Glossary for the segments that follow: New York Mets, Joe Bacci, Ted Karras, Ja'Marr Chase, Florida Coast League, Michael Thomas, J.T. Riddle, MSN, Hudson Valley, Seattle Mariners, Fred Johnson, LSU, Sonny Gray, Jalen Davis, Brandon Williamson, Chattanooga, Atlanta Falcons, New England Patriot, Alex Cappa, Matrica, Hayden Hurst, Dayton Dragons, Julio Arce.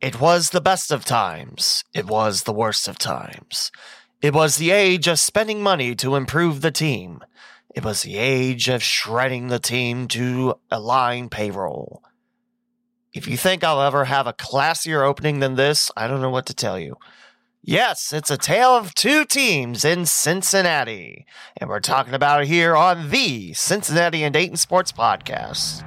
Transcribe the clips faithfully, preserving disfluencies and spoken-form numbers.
It was the best of times. It was the worst of times. It was the age of spending money to improve the team. It was the age of shredding the team to align payroll. If you think I'll ever have a classier opening than this, I don't know what to tell you. Yes, it's a tale of two teams in Cincinnati, and we're talking about it here on the Cincinnati and Dayton Sports Podcast.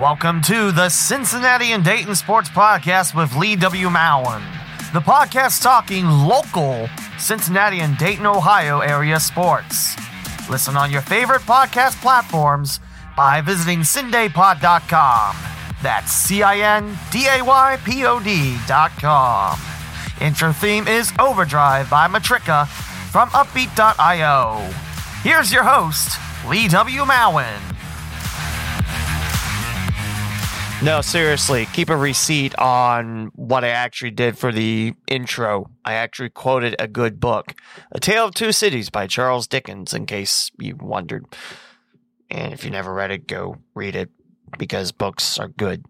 Welcome to the Cincinnati and Dayton Sports Podcast with Lee W. Mowen, the podcast talking local Cincinnati and Dayton, Ohio area sports. Listen on your favorite podcast platforms by visiting cindaypod dot com. That's C I N D A Y P O D dot com. Intro theme is Overdrive by Matrica from Upbeat dot i o. Here's your host, Lee W. Mowen. No, seriously, keep a receipt on what I actually did for the intro. I actually quoted a good book, A Tale of Two Cities by Charles Dickens, in case you wondered. And if you never read it, go read it, because books are good.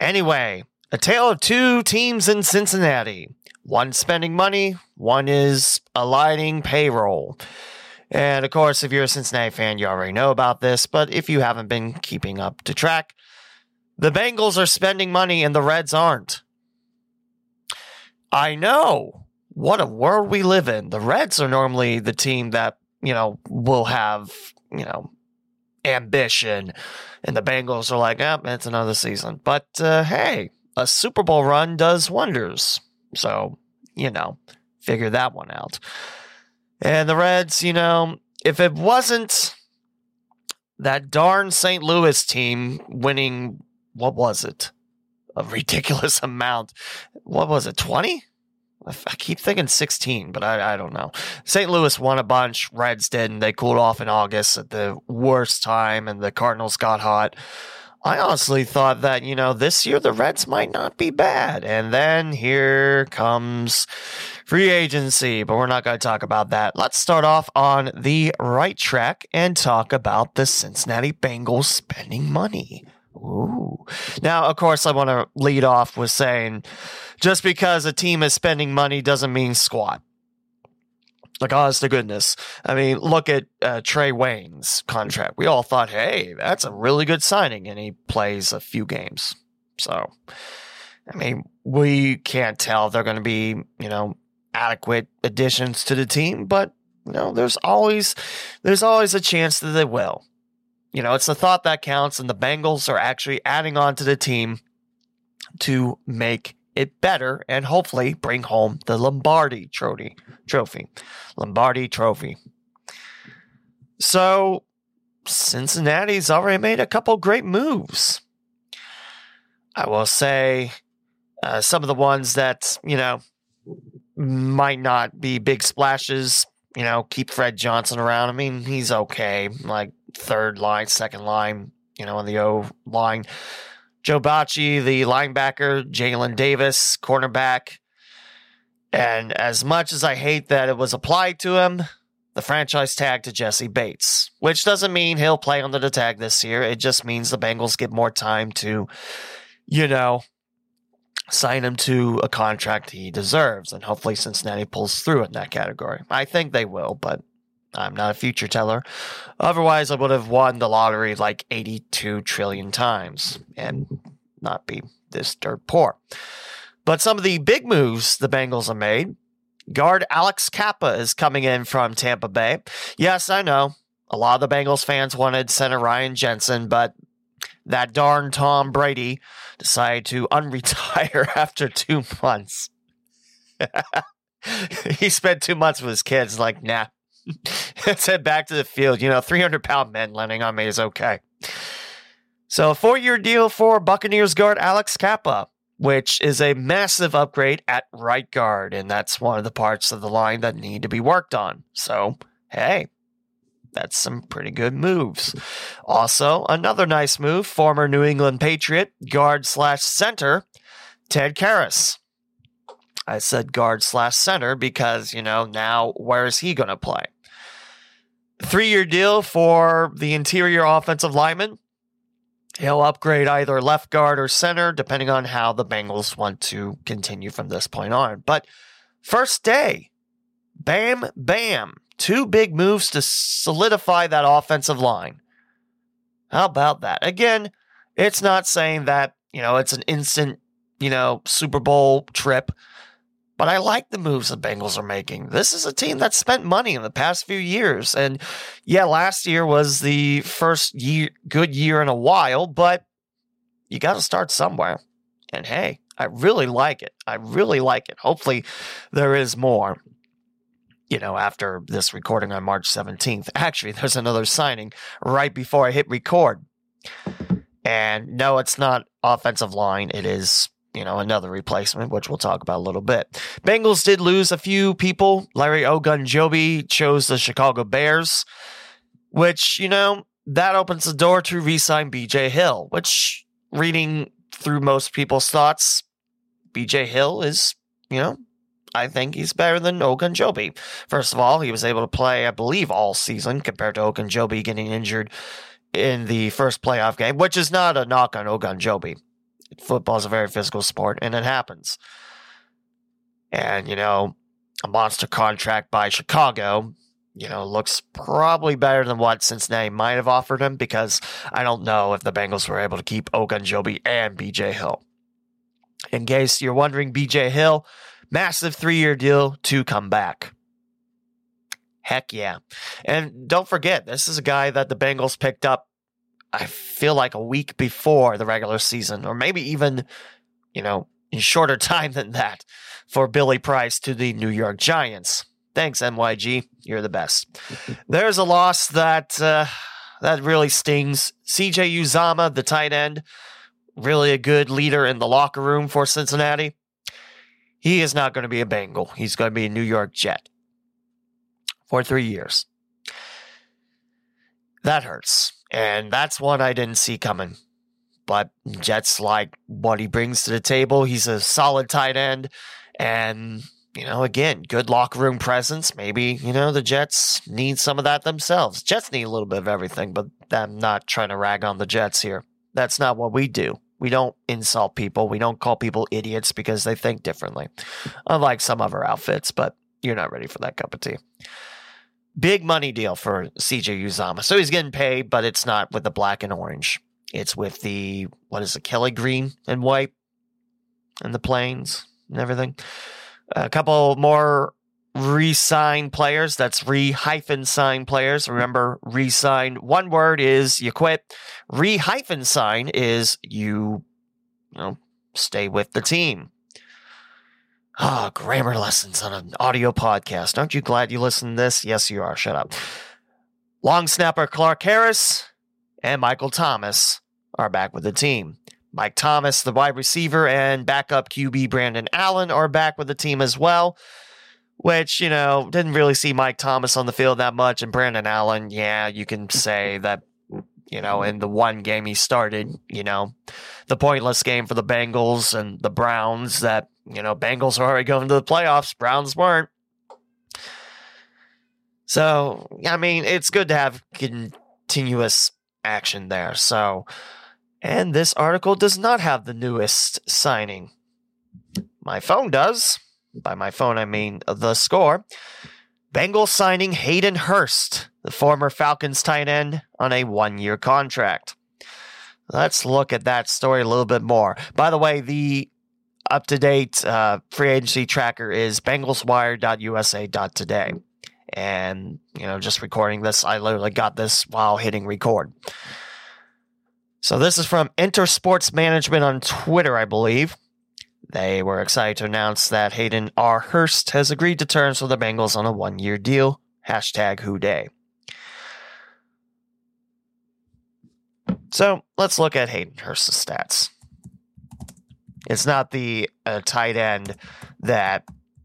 Anyway, A Tale of Two Teams in Cincinnati. One spending money, one is aligning payroll. And, of course, if you're a Cincinnati fan, you already know about this, but if you haven't been keeping up to track, the Bengals are spending money and the Reds aren't. I know. What a world we live in. The Reds are normally the team that, you know, will have, you know, ambition. And the Bengals are like, ah, oh, it's another season. But, uh, hey, a Super Bowl run does wonders. So, you know, figure that one out. And the Reds, you know, if it wasn't that darn Saint Louis team winning, what was it? A ridiculous amount. What was it, twenty? I keep thinking sixteen, but I, I don't know. Saint Louis won a bunch. Reds didn't. They cooled off in August at the worst time, and the Cardinals got hot. I honestly thought that, you know, this year the Reds might not be bad. And then here comes free agency, but we're not going to talk about that. Let's start off on the right track and talk about the Cincinnati Bengals spending money. Ooh. Now, of course, I want to lead off with saying just because a team is spending money doesn't mean squat. Like, honest to goodness. I mean, look at uh, Trey Wayne's contract. We all thought, hey, that's a really good signing, and he plays a few games. So, I mean, we can't tell they're going to be, you know, adequate additions to the team, but, you know, there's always, there's always a chance that they will. You know, it's the thought that counts, and the Bengals are actually adding on to the team to make it better and hopefully bring home the Lombardi Trophy. Trophy. Lombardi Trophy. So, Cincinnati's already made a couple great moves. I will say uh, some of the ones that, you know, might not be big splashes, you know, keep Fred Johnson around. I mean, he's okay. Like, third line, second line, you know, on the O line. Joe Bacci, the linebacker, Jalen Davis, cornerback. And as much as I hate that it was applied to him, the franchise tag to Jesse Bates, which doesn't mean he'll play under the tag this year. It just means the Bengals get more time to, you know, sign him to a contract he deserves. And hopefully Cincinnati pulls through in that category. I think they will, but I'm not a future teller. Otherwise, I would have won the lottery like eighty-two trillion times and not be this dirt poor. But some of the big moves the Bengals have made. Guard Alex Cappa is coming in from Tampa Bay. Yes, I know. A lot of the Bengals fans wanted center Ryan Jensen, but that darn Tom Brady decided to unretire after two months. He spent two months with his kids like, nah. Let's head back to the field. You know, three hundred pound men landing on me is okay. So a four-year deal for Buccaneers guard Alex Cappa, which is a massive upgrade at right guard, and that's one of the parts of the line that need to be worked on. So, hey, that's some pretty good moves. Also, another nice move, former New England Patriot guard slash center Ted Karras. I said guard slash center because, you know, now where is he going to play? Three-year deal for the interior offensive lineman, He'll upgrade either left guard or center, depending on how the Bengals want to continue from this point on. But first day, bam, bam, two big moves to solidify that offensive line. How about that? Again, it's not saying that, you know, it's an instant, you know, Super Bowl trip, but I like the moves the Bengals are making. This is a team that's spent money in the past few years. And yeah, last year was the first year, good year in a while, but you got to start somewhere. And hey, I really like it. I really like it. Hopefully there is more, you know, after this recording on March seventeenth. Actually, there's another signing right before I hit record. And no, it's not offensive line. It is, you know, another replacement, which we'll talk about a little bit. Bengals did lose a few people. Larry Ogunjobi chose the Chicago Bears, which, you know, that opens the door to re-sign B J. Hill, which, reading through most people's thoughts, B J. Hill is, you know, I think he's better than Ogunjobi. First of all, he was able to play, I believe, all season compared to Ogunjobi getting injured in the first playoff game, which is not a knock on Ogunjobi. Football is a very physical sport, and it happens. And, you know, a monster contract by Chicago, you know, looks probably better than what Cincinnati might have offered him, because I don't know if the Bengals were able to keep Ogunjobi and B J. Hill. In case you're wondering, B J. Hill, massive three-year deal to come back. Heck yeah. And don't forget, this is a guy that the Bengals picked up, I feel like, a week before the regular season, or maybe even, you know, in shorter time than that, for Billy Price to the New York Giants. Thanks, N Y G. You're the best. There's a loss that uh, that really stings. C J Uzama, the tight end, really a good leader in the locker room for Cincinnati. He is not going to be a Bengal. He's going to be a New York Jet for three years. That hurts. And that's one I didn't see coming. But Jets like what he brings to the table. He's a solid tight end. And, you know, again, good locker room presence. Maybe, you know, the Jets need some of that themselves. Jets need a little bit of everything, but I'm not trying to rag on the Jets here. That's not what we do. We don't insult people. We don't call people idiots because they think differently. Unlike some of our outfits, but you're not ready for that cup of tea. Big money deal for C J Uzama. So he's getting paid, but it's not with the black and orange. It's with the, what is it, Kelly green and white and the plains and everything. A couple more re-signed players. That's re-hyphen-sign players. Remember, re-signed, one word is you quit. Re-hyphen-sign is you, you know, stay with the team. Ah, oh, grammar lessons on an audio podcast. Aren't you glad you listened to this? Yes, you are. Shut up. Long snapper Clark Harris and Michael Thomas are back with the team. Mike Thomas, the wide receiver, and backup Q B Brandon Allen are back with the team as well, which, you know, didn't really see Mike Thomas on the field that much. And Brandon Allen, yeah, you can say that, you know, in the one game he started, you know, the pointless game for the Bengals and the Browns that, you know, Bengals are already going to the playoffs. Browns weren't. So, I mean, it's good to have continuous action there. So, and this article does not have the newest signing. My phone does. By my phone, I mean the score. Bengals signing Hayden Hurst, the former Falcons tight end, on a one-year contract. Let's look at that story a little bit more. By the way, the up-to-date uh, free agency tracker is bengals wire dot u s a dot today. And, you know, just recording this, I literally got this while hitting record. So this is from Intersports Management on Twitter, I believe. They were excited to announce that Hayden R. Hurst has agreed to terms with the Bengals on a one-year deal. Hashtag who day. So let's look at Hayden Hurst's stats. It's not the uh, tight end that,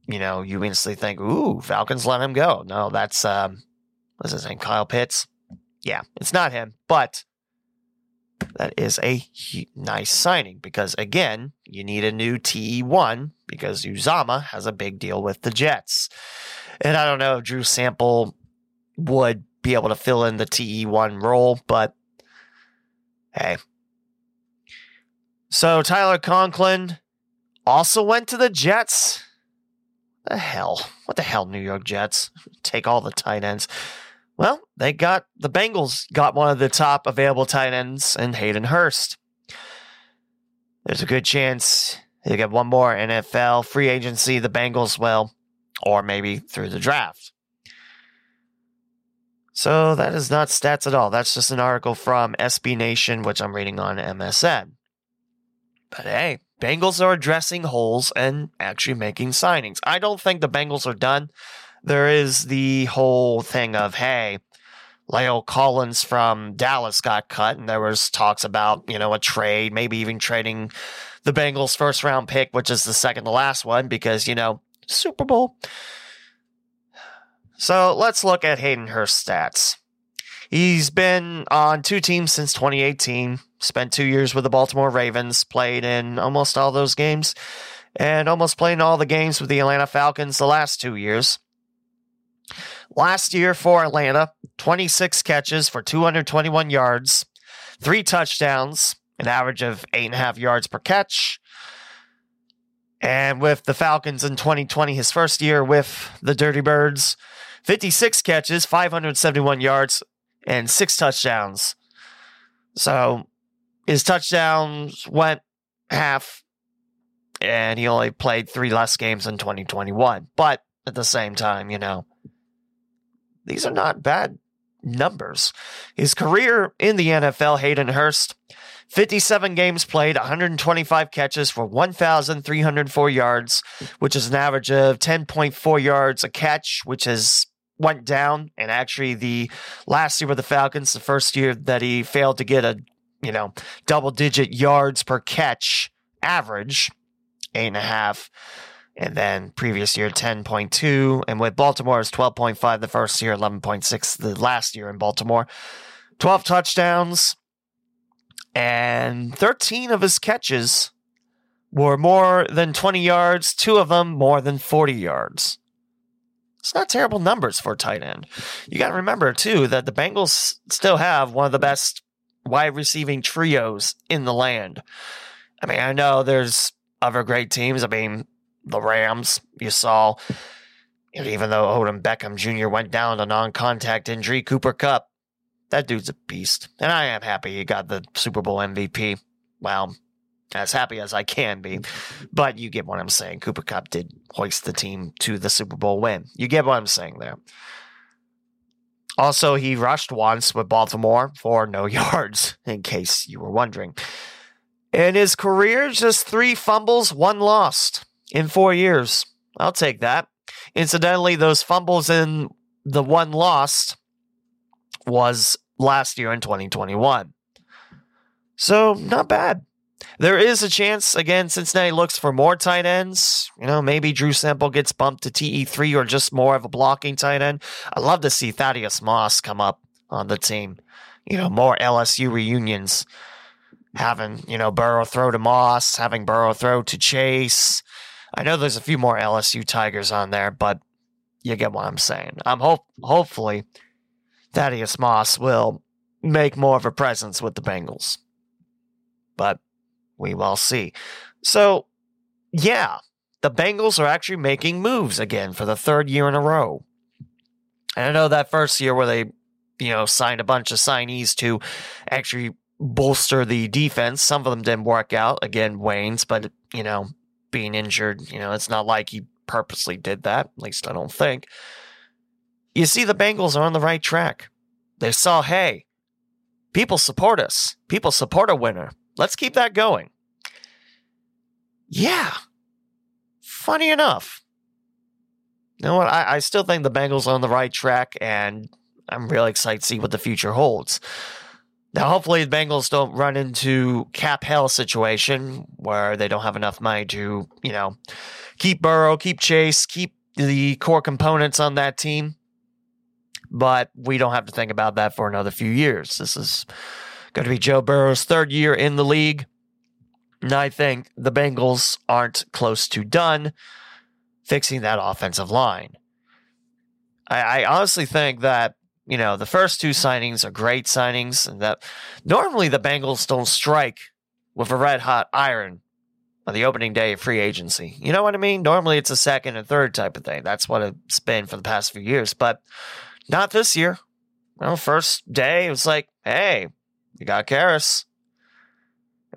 you know, you instantly think, ooh, Falcons let him go. No, that's, um, what's his name, Kyle Pitts? Yeah, it's not him, but that is a he- nice signing because, again, you need a new T E one because Uzama has a big deal with the Jets. And I don't know if Drew Sample would be able to fill in the T E one role, but hey, So Tyler Conklin also went to the Jets. The hell? What the hell, New York Jets? Take all the tight ends. Well, they got the Bengals got one of the top available tight ends in Hayden Hurst. There's a good chance they get one more N F L free agency, the Bengals will, or maybe through the draft. So that is not stats at all. That's just an article from S B Nation, which I'm reading on M S N. But hey, Bengals are addressing holes and actually making signings. I don't think the Bengals are done. There is the whole thing of, hey, Leo Collins from Dallas got cut, and there was talks about, you know, a trade, maybe even trading the Bengals' first-round pick, which is the second to last one, because, you know, Super Bowl. So let's look at Hayden Hurst's stats. He's been on two teams since twenty eighteen, spent two years with the Baltimore Ravens, played in almost all those games, and almost played in all the games with the Atlanta Falcons the last two years. Last year for Atlanta, twenty-six catches for two hundred twenty-one yards, three touchdowns, an average of eight and a half yards per catch. And with the Falcons in twenty twenty, his first year with the Dirty Birds, fifty-six catches, five hundred seventy-one yards, and six touchdowns. So his touchdowns went half, and he only played three less games in twenty twenty-one. But at the same time, you know, these are not bad numbers. His career in the N F L, Hayden Hurst, fifty-seven games played, one hundred twenty-five catches for one thousand three hundred four yards, which is an average of ten point four yards a catch, which has went down. And actually, the last year with the Falcons, the first year that he failed to get a, you know, double-digit yards per catch average, eight and a half. And then previous year, ten point two. And with Baltimore, it's twelve point five the first year, eleven point six the last year in Baltimore. twelve touchdowns. And thirteen of his catches were more than twenty yards. Two of them more than forty yards. It's not terrible numbers for a tight end. You got to remember, too, that the Bengals still have one of the best wide receiving trios in the land. I mean, I know there's other great teams. I mean, the Rams, you saw, even though Odom Beckham Junior went down to non-contact injury, Cooper Cup, that dude's a beast. And I am happy he got the Super Bowl M V P. Well, as happy as I can be. But you get what I'm saying. Cooper Cup did hoist the team to the Super Bowl win. You get what I'm saying there. Also, he rushed once with Baltimore for no yards, in case you were wondering. In his career, just three fumbles, one lost. In four years. I'll take that. Incidentally, those fumbles and the one lost was last year in twenty twenty-one. So, not bad. There is a chance, again, Cincinnati looks for more tight ends. You know, maybe Drew Sample gets bumped to T E three or just more of a blocking tight end. I'd love to see Thaddeus Moss come up on the team. You know, more L S U reunions. Having, you know, Burrow throw to Moss, having Burrow throw to Chase. I know there's a few more L S U Tigers on there, but you get what I'm saying. I'm hope hopefully Thaddeus Moss will make more of a presence with the Bengals. But we will see. So, yeah, the Bengals are actually making moves again for the third year in a row. And I know that first year where they, you know, signed a bunch of signees to actually bolster the defense. Some of them didn't work out. Again, Wayne's, but, you know, being injured, you know, it's not like he purposely did that. At least I don't think. You see, the Bengals are on the right track. They saw, hey, people support us. People support a winner. Let's keep that going. Yeah. Funny enough. You know what? I, I still think the Bengals are on the right track, and I'm really excited to see what the future holds. Now, hopefully the Bengals don't run into cap hell situation where they don't have enough money to, you know, keep Burrow, keep Chase, keep the core components on that team. But we don't have to think about that for another few years. This is going to be Joe Burrow's third year in the league. And I think the Bengals aren't close to done fixing that offensive line. I, I honestly think that, you know, the first two signings are great signings, and that normally the Bengals don't strike with a red-hot iron on the opening day of free agency. You know what I mean? Normally it's a second and third type of thing. That's what it's been for the past few years, but not this year. Well, first day, it was like, hey, we got Karras.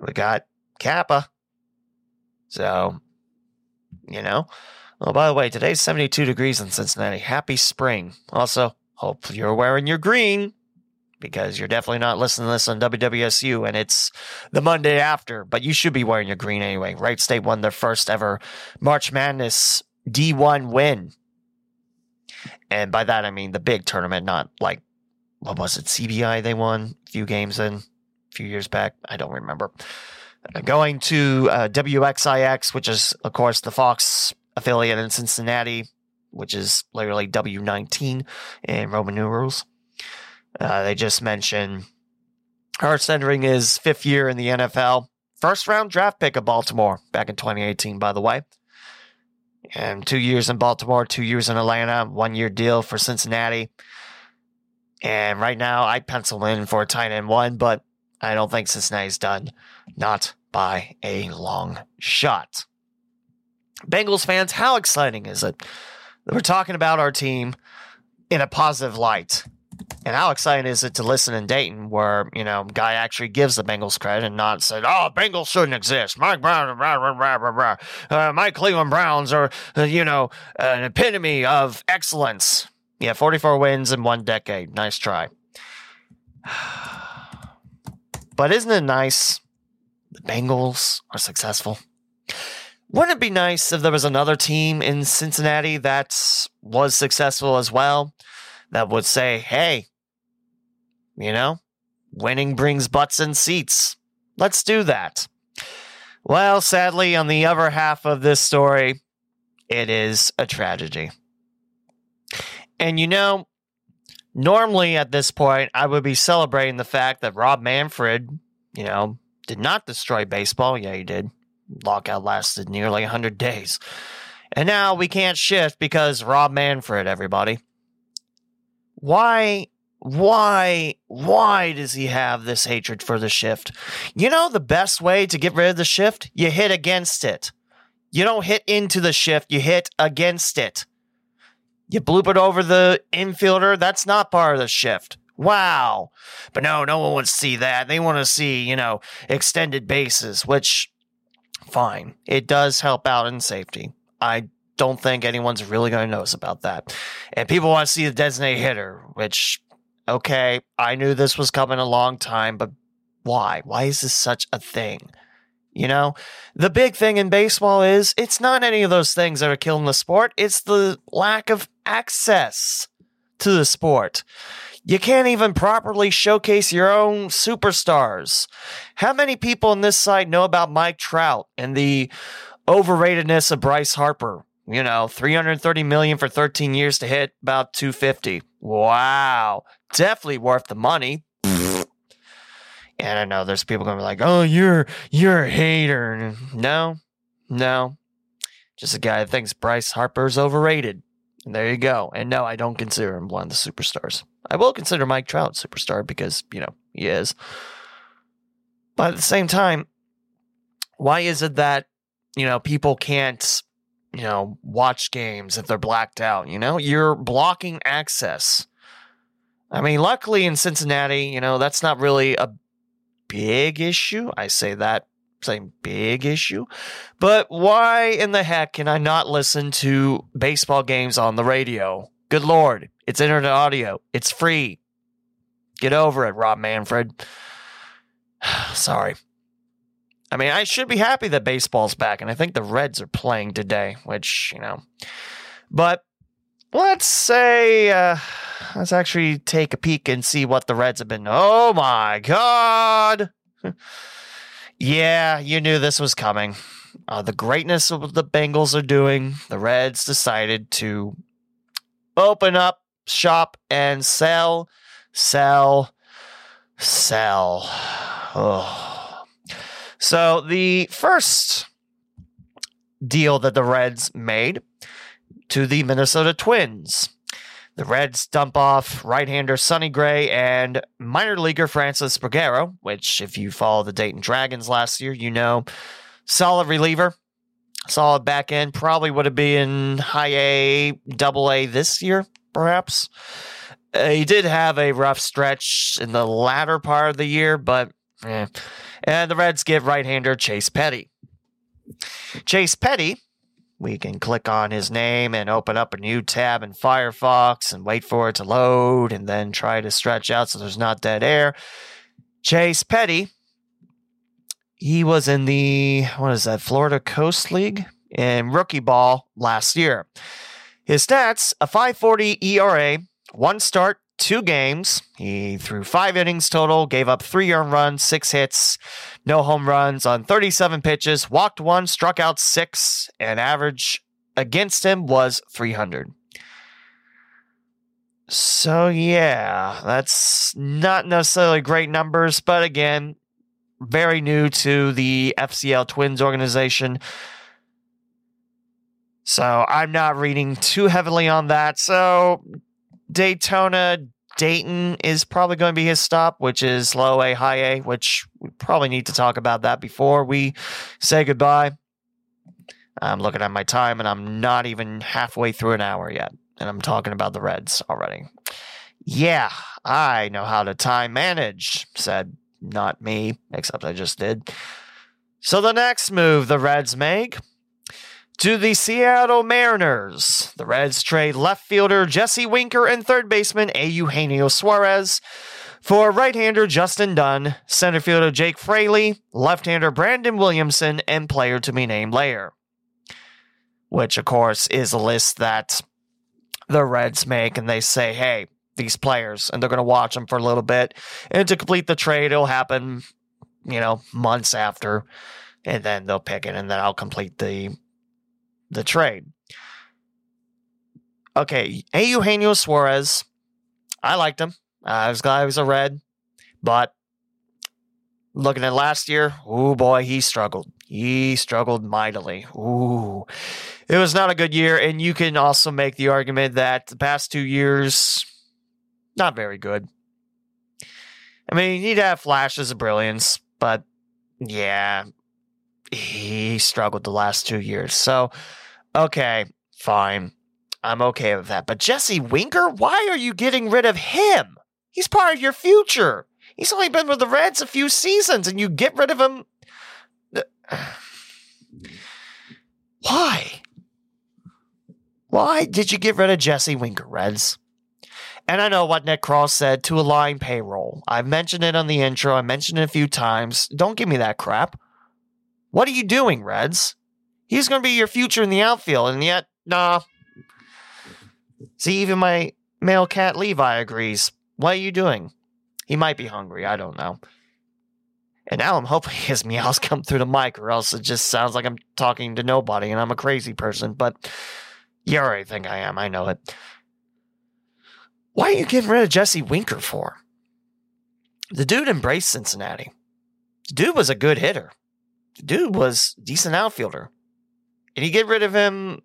We got Kappa. So, you know. Oh, by the way, today's seventy-two degrees in Cincinnati. Happy spring. Also, hope you're wearing your green, because you're definitely not listening to this on W W S U, and it's the Monday after, but you should be wearing your green anyway. Wright State won their first ever March Madness D one win. And by that, I mean the big tournament, not like, what was it, C B I they won a few games in, a few years back? I don't remember. Going to uh, W X I X, which is, of course, the Fox affiliate in Cincinnati, which is literally W nineteen in Roman numerals. Uh, they just mentioned Hurst entering his fifth year in the N F L. First round draft pick of Baltimore back in twenty eighteen, by the way. And two years in Baltimore, two years in Atlanta, one year deal for Cincinnati. And right now, I pencil in for a tight end one, but I don't think Cincinnati's done. Not by a long shot. Bengals fans, how exciting is it that we're talking about our team in a positive light? And how exciting is it to listen in Dayton where, you know, guy actually gives the Bengals credit and not said, oh, Bengals shouldn't exist. Mike Brown, rah, rah, rah, rah, rah. Uh, my Cleveland Browns are, uh, you know, uh, an epitome of excellence. Yeah, forty-four wins in one decade. Nice try. But isn't it nice the Bengals are successful? Wouldn't it be nice if there was another team in Cincinnati that was successful as well? That would say, hey, you know, winning brings butts in seats. Let's do that. Well, sadly, on the other half of this story, it is a tragedy. And, you know, normally at this point, I would be celebrating the fact that Rob Manfred, you know, did not destroy baseball. Yeah, he did. Lockout lasted nearly one hundred days. And now we can't shift because Rob Manfred, everybody. Why, why, why does he have this hatred for the shift? You know the best way to get rid of the shift? You hit against it. You don't hit into the shift. You hit against it. You bloop it over the infielder. That's not part of the shift. Wow. But no, no one wants to see that. They want to see, you know, extended bases, which, fine. It does help out in safety. I don't think anyone's really going to notice about that. And people want to see the designated hitter, which, okay, I knew this was coming a long time, but why? Why is this such a thing? You know, the big thing in baseball is it's not any of those things that are killing the sport. It's the lack of access to the sport. You can't even properly showcase your own superstars. How many people on this side know about Mike Trout and the overratedness of Bryce Harper? You know, three hundred thirty million dollars for thirteen years to hit about two hundred fifty. Wow. Definitely worth the money. And I know there's people going to be like, oh, you're you're a hater. No, no. Just a guy that thinks Bryce Harper's overrated. And there you go. And no, I don't consider him one of the superstars. I will consider Mike Trout superstar because, you know, he is. But at the same time, why is it that, you know, people can't, you know, watch games if they're blacked out? You know, you're blocking access. I mean, luckily in Cincinnati, you know, that's not really a big issue. I say that, saying big issue. But why in the heck can I not listen to baseball games on the radio? Good Lord. It's internet audio. It's free. Get over it, Rob Manfred. Sorry. I mean, I should be happy that baseball's back, and I think the Reds are playing today, which, you know. But let's say, uh, let's actually take a peek and see what the Reds have been. Oh, my God. Yeah, you knew this was coming. Uh, the greatness of what the Bengals are doing, the Reds decided to open up shop and sell, sell, sell. Oh. So the first deal that the Reds made to the Minnesota Twins, The Reds dump off right-hander Sonny Gray and minor leaguer Francis Bruguera, which if you follow the Dayton Dragons last year, you know, solid reliever, solid back end, probably would have been high A, double A this year, perhaps. Uh, he did have a rough stretch in the latter part of the year, but eh. And the Reds give right-hander Chase Petty. Chase Petty, we can click on his name and open up a new tab in Firefox and wait for it to load and then try to stretch out so there's not dead air. Chase Petty, he was in the, what is that, Florida Coast League in rookie ball last year. His stats, a five forty E R A, one start, two games. He threw five innings total, gave up three earned runs, six hits, no home runs on thirty-seven pitches, walked one, struck out six, and average against him was three hundred. So, yeah, that's not necessarily great numbers, but again, very new to the F C L Twins organization. So I'm not reading too heavily on that. So Daytona, Dayton is probably going to be his stop, which is low A, high A, which we probably need to talk about that before we say goodbye. I'm looking at my time, and I'm not even halfway through an hour yet, and I'm talking about the Reds already. Yeah, I know how to time manage, said not me, except I just did. So the next move the Reds make... to the Seattle Mariners, the Reds trade left fielder Jesse Winker and third baseman Eugenio Suarez for right-hander Justin Dunn, center fielder Jake Fraley, left-hander Brandon Williamson, and player to be named later. Which, of course, is a list that the Reds make, and they say, hey, these players, and they're going to watch them for a little bit. And to complete the trade, it'll happen, you know, months after, and then they'll pick it, and then I'll complete the... the trade. Okay, Eugenio Suarez, I liked him. Uh, I was glad he was a Red, but looking at last year, oh boy, he struggled. He struggled mightily. Ooh, it was not a good year, and you can also make the argument that the past two years, not very good. I mean, he'd have flashes of brilliance, but yeah, he struggled the last two years. So, okay, fine. I'm okay with that. But Jesse Winker, why are you getting rid of him? He's part of your future. He's only been with the Reds a few seasons, and you get rid of him. Why? Why did you get rid of Jesse Winker, Reds? And I know what Nick Cross said, to align payroll. I mentioned it on the intro. I mentioned it a few times. Don't give me that crap. What are you doing, Reds? He's going to be your future in the outfield, and yet, nah. See, even my male cat Levi agrees. What are you doing? He might be hungry. I don't know. And now I'm hoping his meows come through the mic, or else it just sounds like I'm talking to nobody, and I'm a crazy person, but you already think I am. I know it. Why are you getting rid of Jesse Winker for? The dude embraced Cincinnati. The dude was a good hitter. Dude was a decent outfielder. And you get rid of him.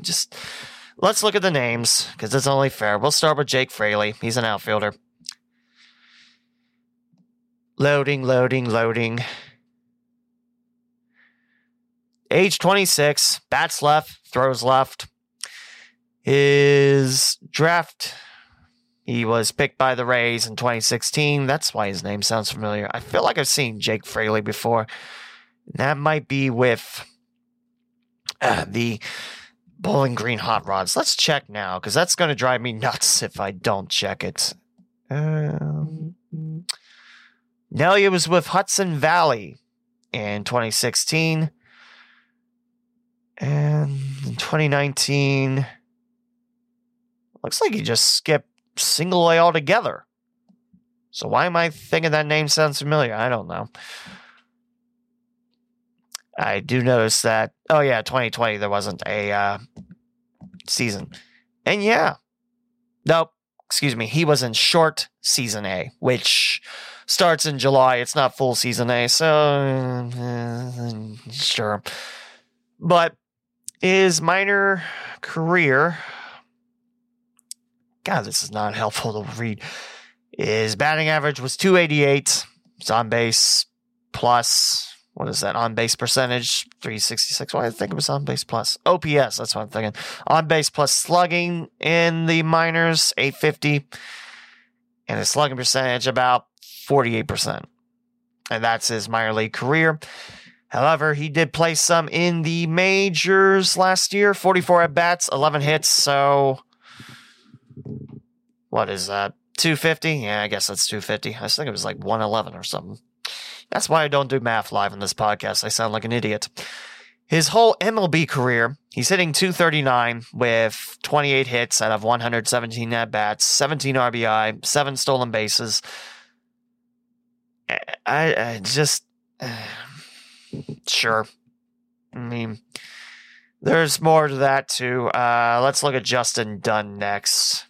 Just let's look at the names because it's only fair. We'll start with Jake Fraley. He's an outfielder. Loading, loading, loading. Age twenty-six, bats left, throws left. His draft, he was picked by the Rays in twenty sixteen. That's why his name sounds familiar. I feel like I've seen Jake Fraley before. That might be with uh, the Bowling Green Hot Rods. Let's check now, because that's going to drive me nuts if I don't check it. Um, no, it was with Hudson Valley in twenty sixteen. And in twenty nineteen, looks like he just skipped single A altogether. So why am I thinking that name sounds familiar? I don't know. I do notice that, oh yeah, twenty twenty, there wasn't a uh, season. And yeah, nope, excuse me, he was in short season A, which starts in July. It's not full season A, so uh, sure. But his minor career God, this is not helpful to read. His batting average was two eighty-eight. His on base plus, what is that? On base percentage, three sixty-six. Well, I think it was on base plus O P S. That's what I'm thinking. On base plus slugging in the minors, eight fifty. And his slugging percentage, about forty-eight percent. And that's his minor league career. However, he did play some in the majors last year. forty-four at-bats, eleven hits. So, what is that? two fifty? Yeah, I guess that's two fifty. I think it was like one eleven or something. That's why I don't do math live on this podcast. I sound like an idiot. His whole M L B career, he's hitting two thirty-nine with twenty-eight hits out of one hundred seventeen at-bats, seventeen R B I, seven stolen bases. I, I just... Uh, Sure. I mean, there's more to that, too. Uh, let's look at Justin Dunn next.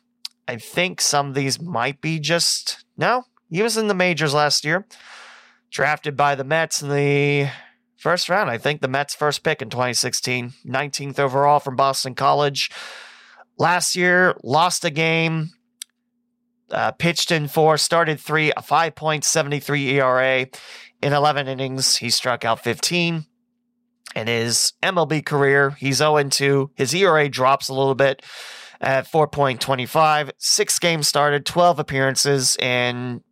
I think some of these might be just... No, he was in the majors last year. Drafted by the Mets in the first round. I think the Mets' first pick in twenty sixteen. nineteenth overall from Boston College. Last year, lost a game. Uh, pitched in four, started three, a five point seven three E R A. In eleven innings, he struck out fifteen. In his M L B career, he's oh and two. His E R A drops a little bit at four point two five. Six games started, twelve appearances, and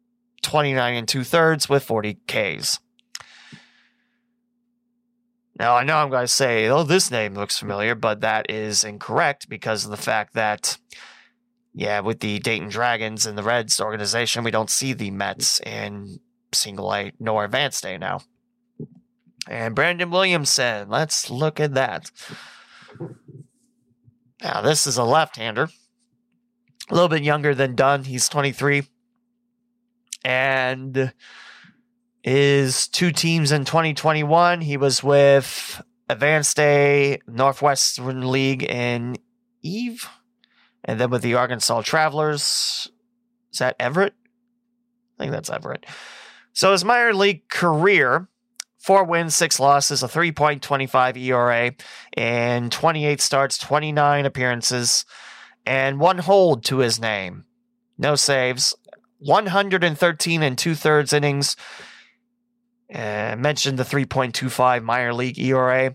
twenty-nine and two-thirds with forty Ks. Now, I know I'm going to say, oh, this name looks familiar, but that is incorrect because of the fact that, yeah, with the Dayton Dragons and the Reds organization, we don't see the Mets in Single A nor Advanced A now. And Brandon Williamson, let's look at that. Now, this is a left-hander. A little bit younger than Dunn. He's twenty-three. And is two teams in twenty twenty-one. He was with Advanced A, Northwestern League, and Eve. And then with the Arkansas Travelers. Is that Everett? I think that's Everett. So his minor league career, four wins, six losses, a three point two five E R A, and twenty-eight starts, twenty-nine appearances, and one hold to his name. No saves, one hundred thirteen and two-thirds innings. I mentioned the three point two five minor league E R A,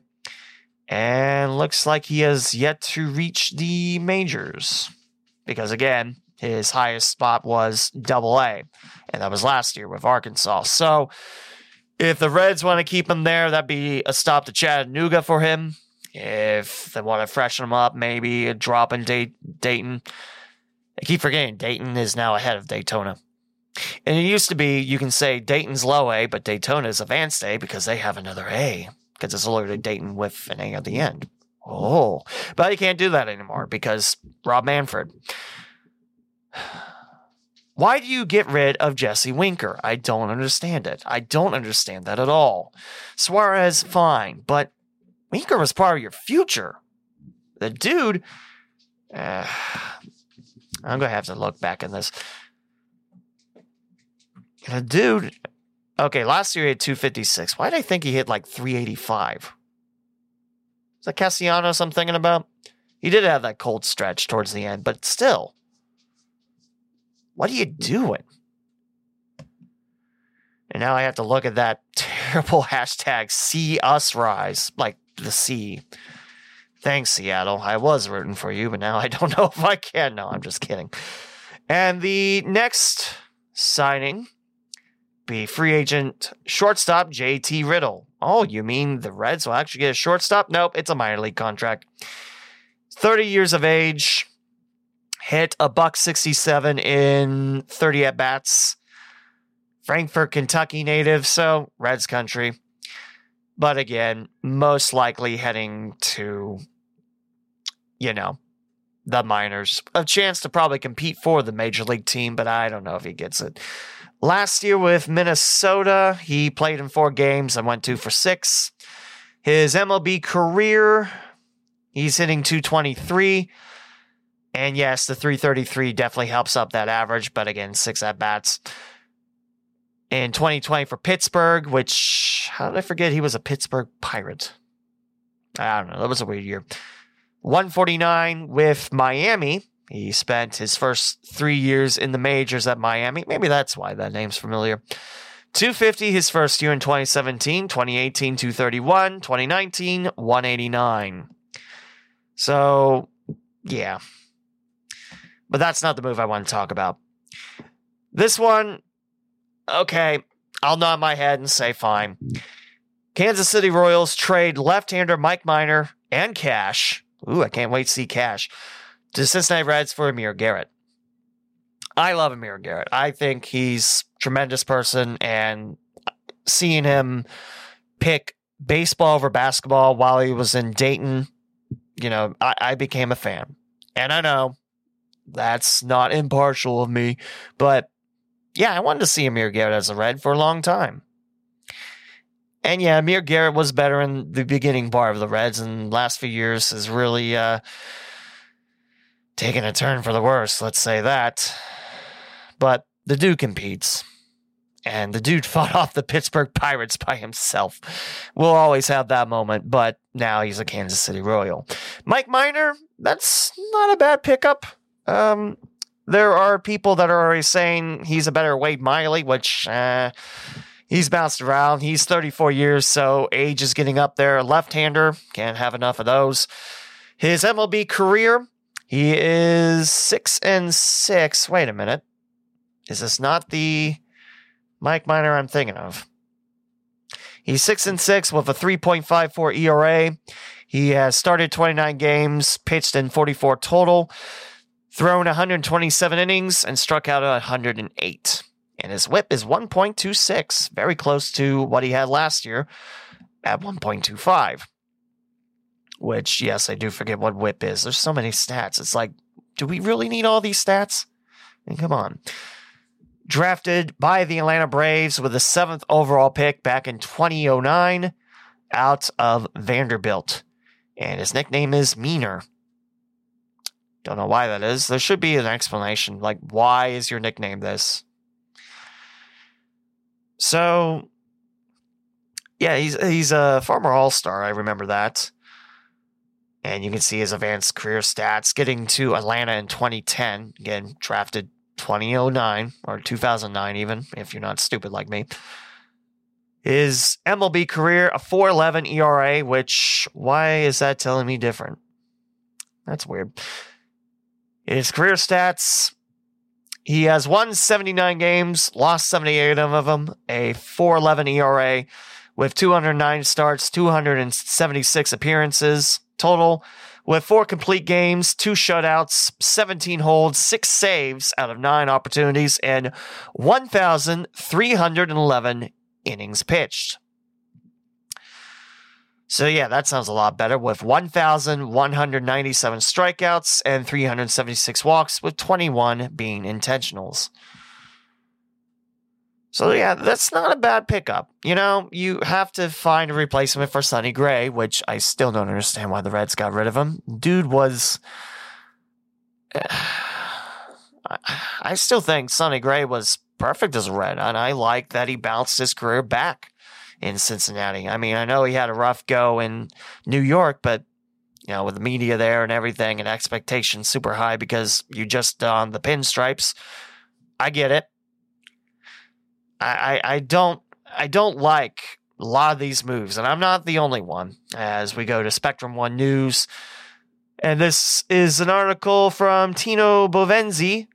and looks like he has yet to reach the majors because, again, his highest spot was double A, and that was last year with Arkansas. So if the Reds want to keep him there, that'd be a stop to Chattanooga for him. If they want to freshen him up, maybe a drop in Day- Dayton. I keep forgetting Dayton is now ahead of Daytona. And it used to be you can say Dayton's low A, but Daytona's advanced A because they have another A because it's alluded to Dayton with an A at the end. Oh, but you can't do that anymore because Rob Manfred. Why do you get rid of Jesse Winker? I don't understand it. I don't understand that at all. Suarez, fine, but Winker was part of your future. The dude... Uh, I'm going to have to look back at this. The dude... Okay, last year he had two fifty-six. Why did I think he hit like three eighty-five? Is that Castellanos I'm thinking about? He did have that cold stretch towards the end, but still... What are you doing? And now I have to look at that terrible hashtag, see us rise, like the C. Thanks, Seattle. I was rooting for you, but now I don't know if I can. No, I'm just kidding. And the next signing, be free agent shortstop J T Riddle. Oh, you mean the Reds will actually get a shortstop? Nope, it's a minor league contract. thirty years of age. Hit a buck sixty-seven in thirty at-bats. Frankfort, Kentucky native, so Reds country. But again, most likely heading to, you know, the minors. A chance to probably compete for the major league team, but I don't know if he gets it. Last year with Minnesota, he played in four games and went two for six. His M L B career, he's hitting two twenty-three. And yes, the three thirty-three definitely helps up that average, but again, six at-bats. In twenty twenty for Pittsburgh, which, how did I forget he was a Pittsburgh Pirate? I don't know, that was a weird year. one forty-nine with Miami. He spent his first three years in the majors at Miami. Maybe that's why that name's familiar. two fifty his first year in twenty seventeen, twenty eighteen, two thirty-one, twenty nineteen, one eighty-nine. So, yeah. But that's not the move I want to talk about. This one, okay, I'll nod my head and say fine. Kansas City Royals trade left-hander Mike Minor and Cash. Ooh, I can't wait to see Cash. To Cincinnati Reds for Amir Garrett. I love Amir Garrett. I think he's a tremendous person, and seeing him pick baseball over basketball while he was in Dayton, you know, I, I became a fan. And I know that's not impartial of me, but yeah, I wanted to see Amir Garrett as a Red for a long time. And yeah, Amir Garrett was better in the beginning part of the Reds, and the last few years has really uh, taken a turn for the worse, let's say that. But the dude competes, and the dude fought off the Pittsburgh Pirates by himself. We'll always have that moment, but now he's a Kansas City Royal. Mike Minor, that's not a bad pickup. Um, there are people that are already saying he's a better Wade Miley, which... Uh, He's bounced around. He's thirty-four years, so age is getting up there. Left-hander, can't have enough of those. His M L B career, he is six and six. Wait a minute. Is this not the Mike Minor I'm thinking of? He's six and six with a three point five four E R A. He has started twenty-nine games, pitched in forty-four total, thrown one hundred twenty-seven innings, and struck out one hundred eight. And his whip is one point two six, very close to what he had last year at one point two five. Which, yes, I do forget what whip is. There's so many stats. It's like, do we really need all these stats? I mean, come on. Drafted by the Atlanta Braves with the seventh overall pick back in twenty oh nine out of Vanderbilt. And his nickname is Meaner. Don't know why that is. There should be an explanation. Like, why is your nickname this? So, yeah, he's he's a former All-Star. I remember that. And you can see his advanced career stats. Getting to Atlanta in twenty ten. Again, drafted twenty oh nine or two thousand nine even, if you're not stupid like me. His M L B career, a four eleven E R A, which, why is that telling me different? That's weird. His career stats... He has won seventy-nine games, lost seventy-eight of them, a four eleven E R A with two hundred nine starts, two hundred seventy-six appearances total, with four complete games, two shutouts, seventeen holds, six saves out of nine opportunities, and one thousand three hundred eleven innings pitched. So yeah, that sounds a lot better with one thousand one hundred ninety-seven strikeouts and three hundred seventy-six walks, with twenty-one being intentionals. So yeah, that's not a bad pickup. You know, you have to find a replacement for Sonny Gray, which I still don't understand why the Reds got rid of him. Dude was... I still think Sonny Gray was perfect as a Red, and I like that he bounced his career back in Cincinnati. I mean, I know he had a rough go in New York, but, you know, with the media there and everything and expectations super high because you just on the pinstripes, I get it. I, I, I don't I don't like a lot of these moves, and I'm not the only one. As we go to Spectrum One News, and this is an article from Tino Bovenzi,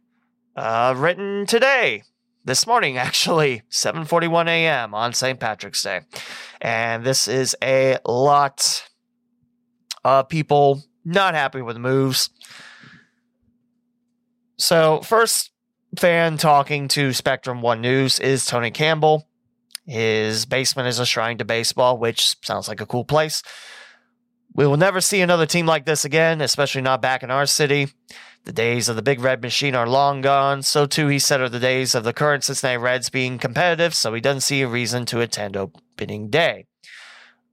uh, written today. This morning, actually, seven forty-one a.m. on Saint Patrick's Day. And this is a lot of people not happy with the moves. So, first fan talking to Spectrum One News is Tony Campbell. His basement is a shrine to baseball, which sounds like a cool place. We will never see another team like this again, especially not back in our city. The days of the Big Red Machine are long gone. So, too, he said, are the days of the current Cincinnati Reds being competitive, so he doesn't see a reason to attend opening day.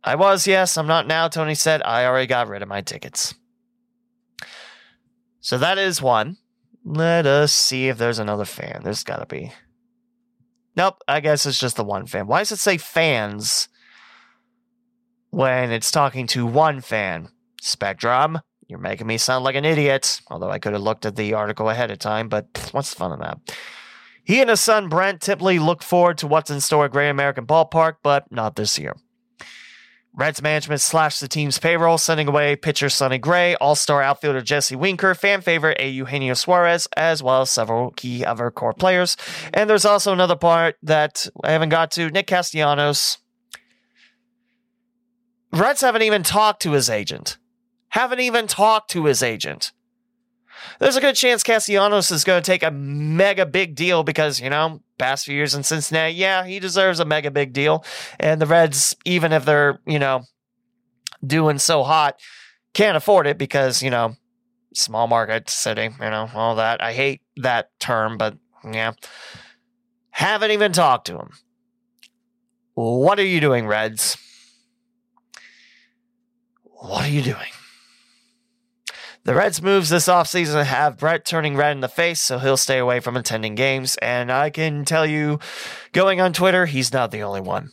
I was, yes, I'm not now, Tony said. I already got rid of my tickets. So that is one. Let us see if there's another fan. There's got to be. Nope, I guess it's just the one fan. Why does it say fans when it's talking to one fan? Spectrum, You're making me sound like an idiot, although I could have looked at the article ahead of time, but pff, what's the fun of that? He and his son, Brent Tipley, look forward to what's in store at Great American Ballpark, but not this year. Reds management slashed the team's payroll, sending away pitcher Sonny Gray, all-star outfielder Jesse Winker, fan favorite Eugenio Suarez, as well as several key other core players. And there's also another part that I haven't got to. Nick Castellanos. Reds haven't even talked to his agent. Haven't even talked to his agent. There's a good chance Castellanos is going to take a mega big deal because, you know, past few years in Cincinnati, yeah, he deserves a mega big deal. And the Reds, even if they're, you know, doing so hot, can't afford it because, you know, small market city, you know, all that. I hate that term, but yeah. Haven't even talked to him. What are you doing, Reds? What are you doing? The Reds' moves this offseason have Brett turning red in the face, so he'll stay away from attending games. And I can tell you, going on Twitter, he's not the only one.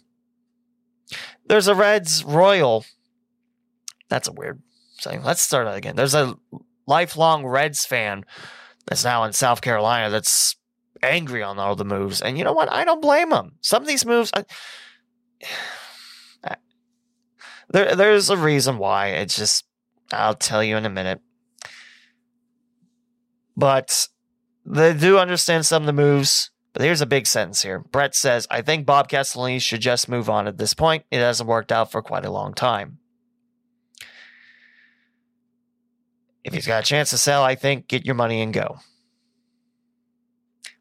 There's a Reds Royal. That's a weird saying. Let's start that again. There's a lifelong Reds fan that's now in South Carolina that's angry on all the moves. And you know what? I don't blame him. Some of these moves... I... There, there's a reason why. It's just... I'll tell you in a minute. But they do understand some of the moves. But here's a big sentence here. Brett says, I think Bob Castellini should just move on at this point. It hasn't worked out for quite a long time. If he's got a chance to sell, I think get your money and go.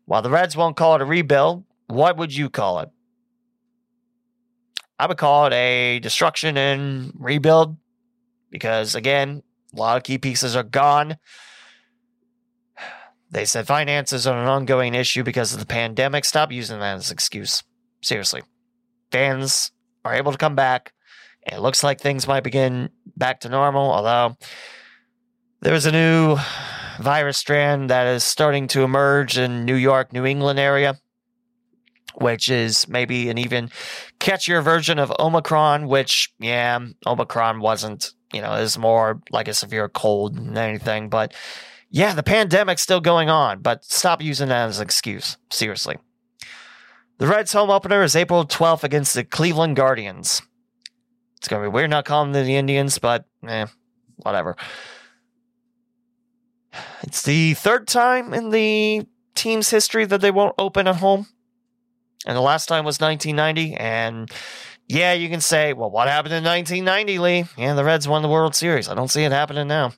While the Reds won't call it a rebuild, what would you call it? I would call it a destruction and rebuild. Because, again, a lot of key pieces are gone. They said finances are an ongoing issue because of the pandemic. Stop using that as an excuse. Seriously. Fans are able to come back. It looks like things might begin back to normal, although there's a new virus strand that is starting to emerge in New York, New England area, which is maybe an even catchier version of Omicron, which, yeah, Omicron wasn't. You know, it's more like a severe cold than anything. But, yeah, the pandemic's still going on. But stop using that as an excuse. Seriously. The Reds' home opener is April twelfth against the Cleveland Guardians. It's going to be weird not calling them the Indians, but, eh, whatever. It's the third time in the team's history that they won't open at home. And the last time was nineteen ninety, and... Yeah, you can say, well, what happened in nineteen ninety, Lee? Yeah, the Reds won the World Series. I don't see it happening now,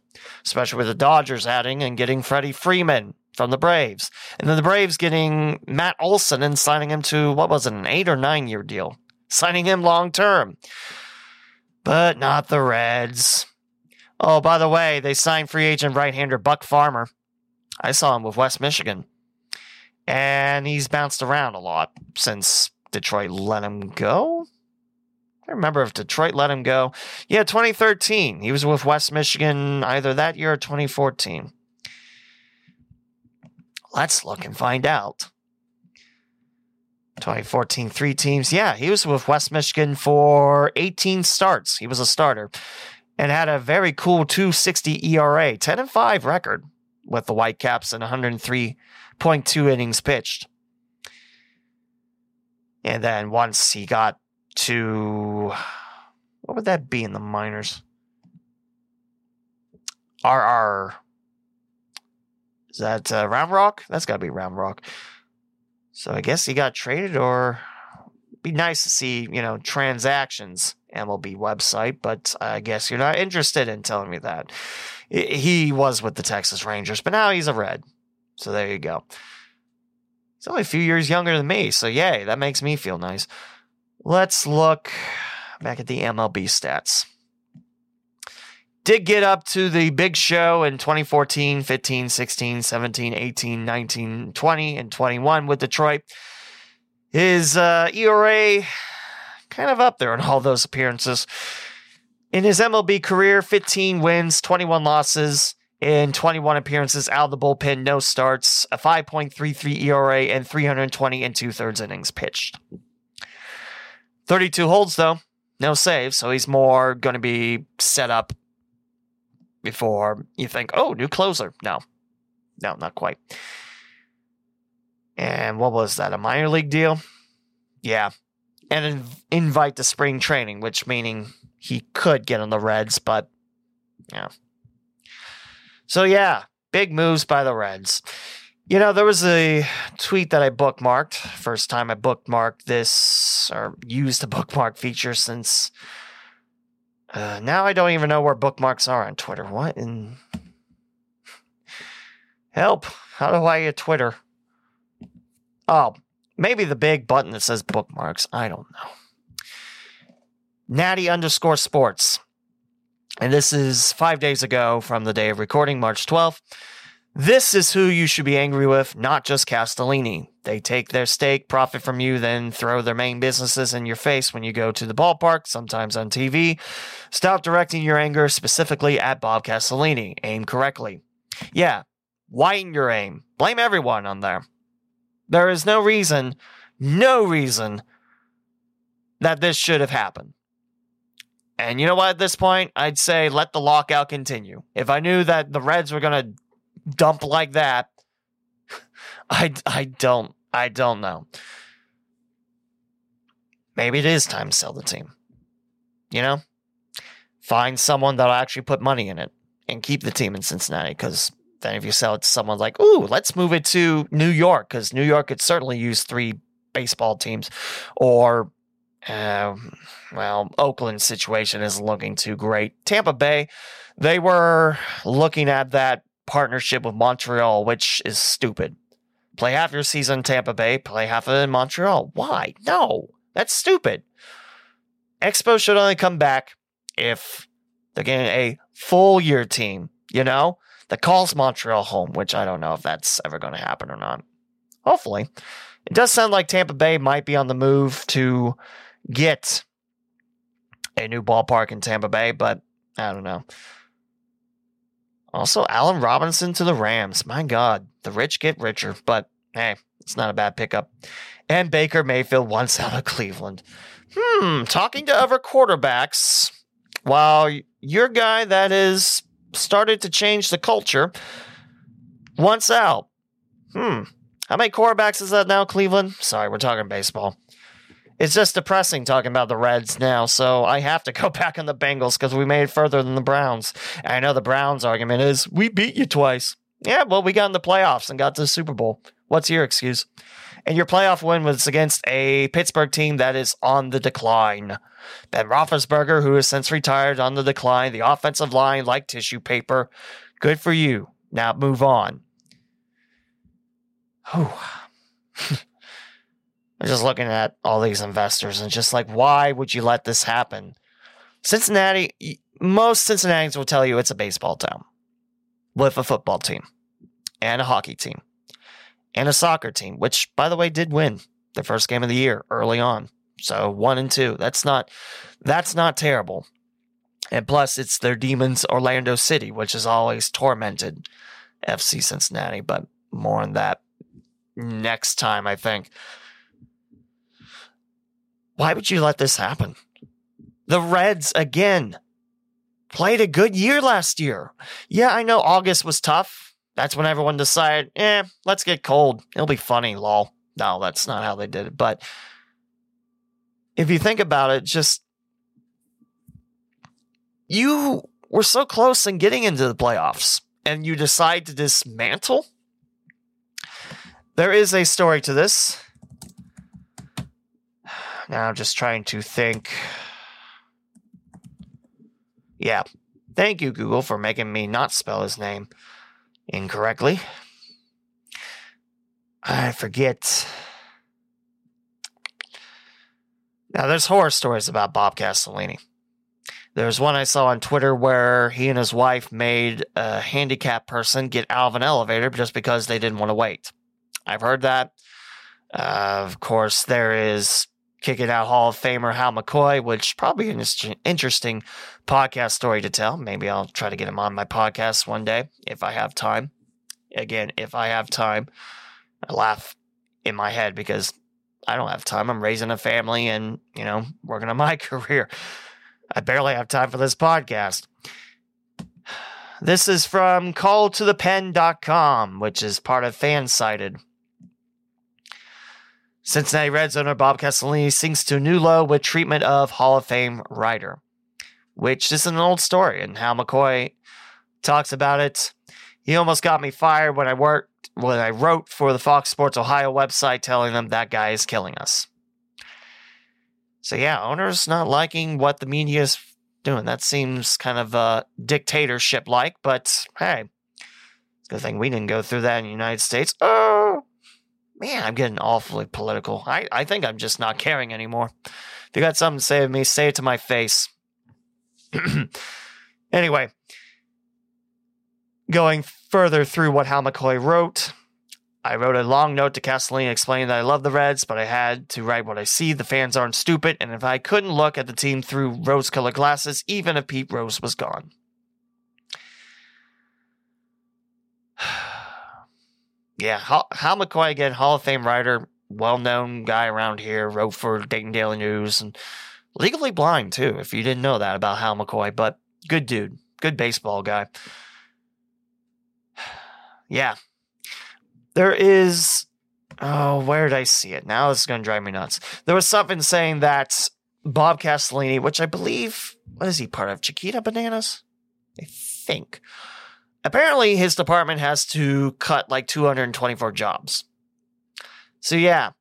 especially with the Dodgers adding and getting Freddie Freeman from the Braves. And then the Braves getting Matt Olson and signing him to, what was it, an eight or nine-year deal? Signing him long-term. But not the Reds. Oh, by the way, they signed free agent right-hander Buck Farmer. I saw him with West Michigan. And he's bounced around a lot since Detroit let him go. I remember if Detroit let him go. Yeah, twenty thirteen. He was with West Michigan either that year or twenty fourteen. Let's look and find out. twenty fourteen, three teams. Yeah, he was with West Michigan for eighteen starts. He was a starter and had a very cool two sixty E R A, ten and five record with the Whitecaps and one hundred three point two innings pitched. And then once he got to, what would that be in the minors? R R. Is that uh, Round Rock? That's got to be Round Rock. So I guess he got traded, or it'd be nice to see, you know, transactions, M L B website, but I guess you're not interested in telling me that. He was with the Texas Rangers, but now he's a Red. So there you go. He's only a few years younger than me, so yay, that makes me feel nice. Let's look back at the M L B stats. Did get up to the big show in twenty fourteen, fifteen, sixteen, seventeen, eighteen, nineteen, twenty, and twenty-one with Detroit. His uh, E R A kind of up there in all those appearances. In his M L B career, fifteen wins, twenty-one losses, in twenty-one appearances out of the bullpen, no starts, a five point three three E R A, and three hundred twenty and two-thirds innings pitched. thirty-two holds, though. No saves, so he's more going to be set up before you think, oh, new closer. No, no, not quite. And what was that, a minor league deal? Yeah. And an invite to spring training, which meaning he could get on the Reds, but, yeah. So, yeah, big moves by the Reds. You know, there was a tweet that I bookmarked. First time I bookmarked this, or used the bookmark feature since... Uh, now I don't even know where bookmarks are on Twitter. What in... Help. How do I get Twitter? Oh, maybe the big button that says bookmarks. I don't know. Natty underscore sports. And this is five days ago from the day of recording, March twelfth. This is who you should be angry with, not just Castellini. They take their stake, profit from you, then throw their main businesses in your face when you go to the ballpark, sometimes on T V. Stop directing your anger specifically at Bob Castellini. Aim correctly. Yeah, widen your aim. Blame everyone on there. There is no reason, no reason that this should have happened. And you know what, at this point, I'd say let the lockout continue. If I knew that the Reds were going to dump like that, I, I don't, I don't know. Maybe it is time to sell the team. You know? Find someone that'll actually put money in it and keep the team in Cincinnati, because then if you sell it to someone like, ooh, let's move it to New York, because New York could certainly use three baseball teams, or... Uh, well, Oakland's situation isn't looking too great. Tampa Bay, they were looking at that partnership with Montreal, which is stupid. Play half your season in Tampa Bay, play half of it in Montreal. Why? No, that's stupid. Expos should only come back if they're getting a full year team, you know, that calls Montreal home, which I don't know if that's ever going to happen or not. Hopefully. It does sound like Tampa Bay might be on the move to get a new ballpark in Tampa Bay, but I don't know. Also, Allen Robinson to the Rams. My God, the rich get richer, but hey, it's not a bad pickup. And Baker Mayfield once out of Cleveland. Hmm, talking to other quarterbacks, while your guy that has started to change the culture once out. Hmm, how many quarterbacks is that now, Cleveland? Sorry, we're talking baseball. It's just depressing talking about the Reds now, so I have to go back on the Bengals because we made it further than the Browns. And I know the Browns' argument is, we beat you twice. Yeah, well, we got in the playoffs and got to the Super Bowl. What's your excuse? And your playoff win was against a Pittsburgh team that is on the decline. Ben Roethlisberger, who has since retired, on the decline. The offensive line, like tissue paper. Good for you. Now move on. Oh, I'm just looking at all these investors and just like, why would you let this happen? Cincinnati, most Cincinnatians will tell you it's a baseball town with a football team and a hockey team and a soccer team, which, by the way, did win their first game of the year early on. So one and two, that's not, that's not terrible. And plus it's their demons, Orlando City, which has always tormented F C Cincinnati, but more on that next time, I think. Why would you let this happen? The Reds, again, played a good year last year. Yeah, I know August was tough. That's when everyone decided, eh, let's get cold. It'll be funny, lol. No, that's not how they did it. But if you think about it, just... You were so close in getting into the playoffs, and you decide to dismantle? There is a story to this. Now I'm just trying to think. Yeah. Thank you, Google, for making me not spell his name incorrectly. I forget. Now, there's horror stories about Bob Castellini. There's one I saw on Twitter where he and his wife made a handicapped person get out of an elevator just because they didn't want to wait. I've heard that. Uh, of course, there is Kicking Out Hall of Famer Hal McCoy, which probably an interesting podcast story to tell. Maybe I'll try to get him on my podcast one day if I have time. Again, if I have time. I laugh in my head because I don't have time. I'm raising a family and, you know, working on my career. I barely have time for this podcast. This is from call to the pen dot com, which is part of Fansided. Cincinnati Reds owner Bob Castellini sinks to a new low with treatment of Hall of Fame writer, which is an old story and how McCoy talks about it. He almost got me fired when I worked when I wrote for the Fox Sports Ohio website telling them that guy is killing us. So yeah, owners not liking what the media is doing. That seems kind of uh, dictatorship-like, but hey, it's a good thing we didn't go through that in the United States. Oh, man, I'm getting awfully political. I, I think I'm just not caring anymore. If you got something to say to me, say it to my face. Anyway, going further through what Hal McCoy wrote, I wrote a long note to Castellini explaining that I love the Reds, but I had to write what I see. The fans aren't stupid, and if I couldn't look at the team through rose-colored glasses, even if Pete Rose was gone. Yeah, Hal, Hal McCoy, again, Hall of Fame writer, well-known guy around here, wrote for Dayton Daily News, and legally blind, too, if you didn't know that about Hal McCoy, but good dude, good baseball guy. Yeah. There is, oh, where did I see it? Now this is going to drive me nuts. There was something saying that Bob Castellini, which I believe, what is he part of? Chiquita Bananas? I think. Apparently his department has to cut like two hundred twenty-four jobs. So yeah,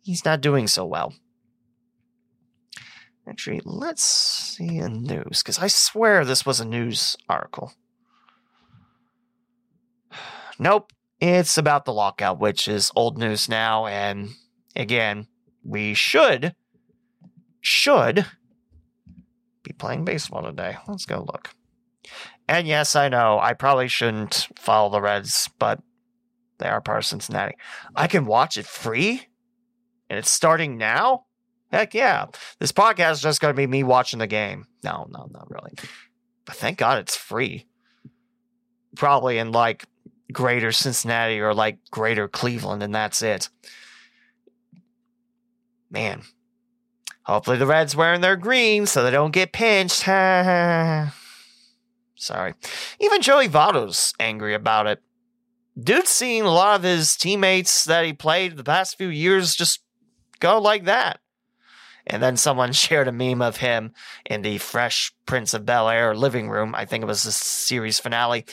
he's not doing so well. Actually, let's see the news, because I swear this was a news article. Nope. It's about the lockout, which is old news now, and again, we should, should be playing baseball today. Let's go look. And yes, I know, I probably shouldn't follow the Reds, but they are part of Cincinnati. I can watch it free? And it's starting now? Heck yeah. This podcast is just going to be me watching the game. No, no, not really. But thank God it's free. Probably in like Greater Cincinnati or like Greater Cleveland, and that's it. Man, hopefully the Reds wearing their green so they don't get pinched. Sorry. Even Joey Votto's angry about it. Dude's seen a lot of his teammates that he played the past few years just go like that. And then someone shared a meme of him in the Fresh Prince of Bel-Air living room. I think it was the series finale,